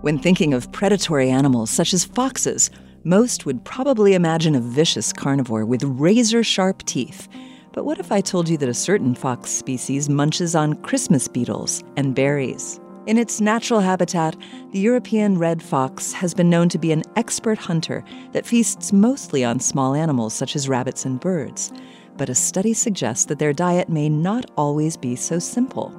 When thinking of predatory animals such as foxes, most would probably imagine a vicious carnivore with razor-sharp teeth. But what if I told you that a certain fox species munches on Christmas beetles and berries? In its natural habitat, the European red fox has been known to be an expert hunter that feasts mostly on small animals such as rabbits and birds. But a study suggests that their diet may not always be so simple.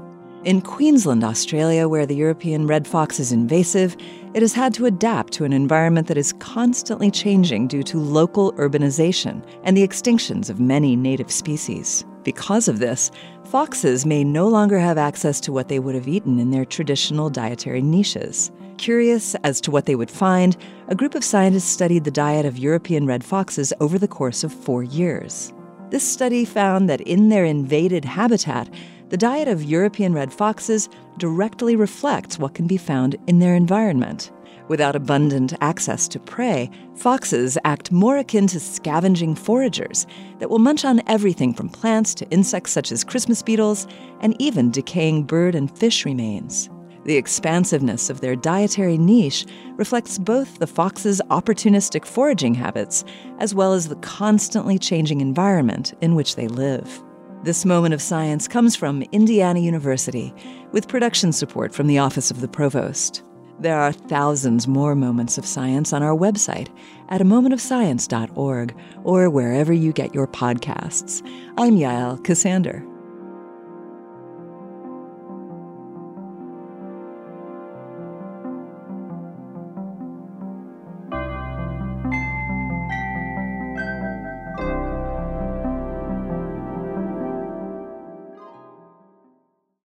In Queensland, Australia, where the European red fox is invasive, it has had to adapt to an environment that is constantly changing due to local urbanization and the extinctions of many native species. Because of this, foxes may no longer have access to what they would have eaten in their traditional dietary niches. Curious as to what they would find, a group of scientists studied the diet of European red foxes over the course of 4 years. This study found that in their invaded habitat, the diet of European red foxes directly reflects what can be found in their environment. Without abundant access to prey, foxes act more akin to scavenging foragers that will munch on everything from plants to insects such as Christmas beetles and even decaying bird and fish remains. The expansiveness of their dietary niche reflects both the fox's opportunistic foraging habits as well as the constantly changing environment in which they live. This Moment of Science comes from Indiana University, with production support from the Office of the Provost. There are thousands more Moments of Science on our website at amomentofscience.org or wherever you get your podcasts. I'm Yael Cassander.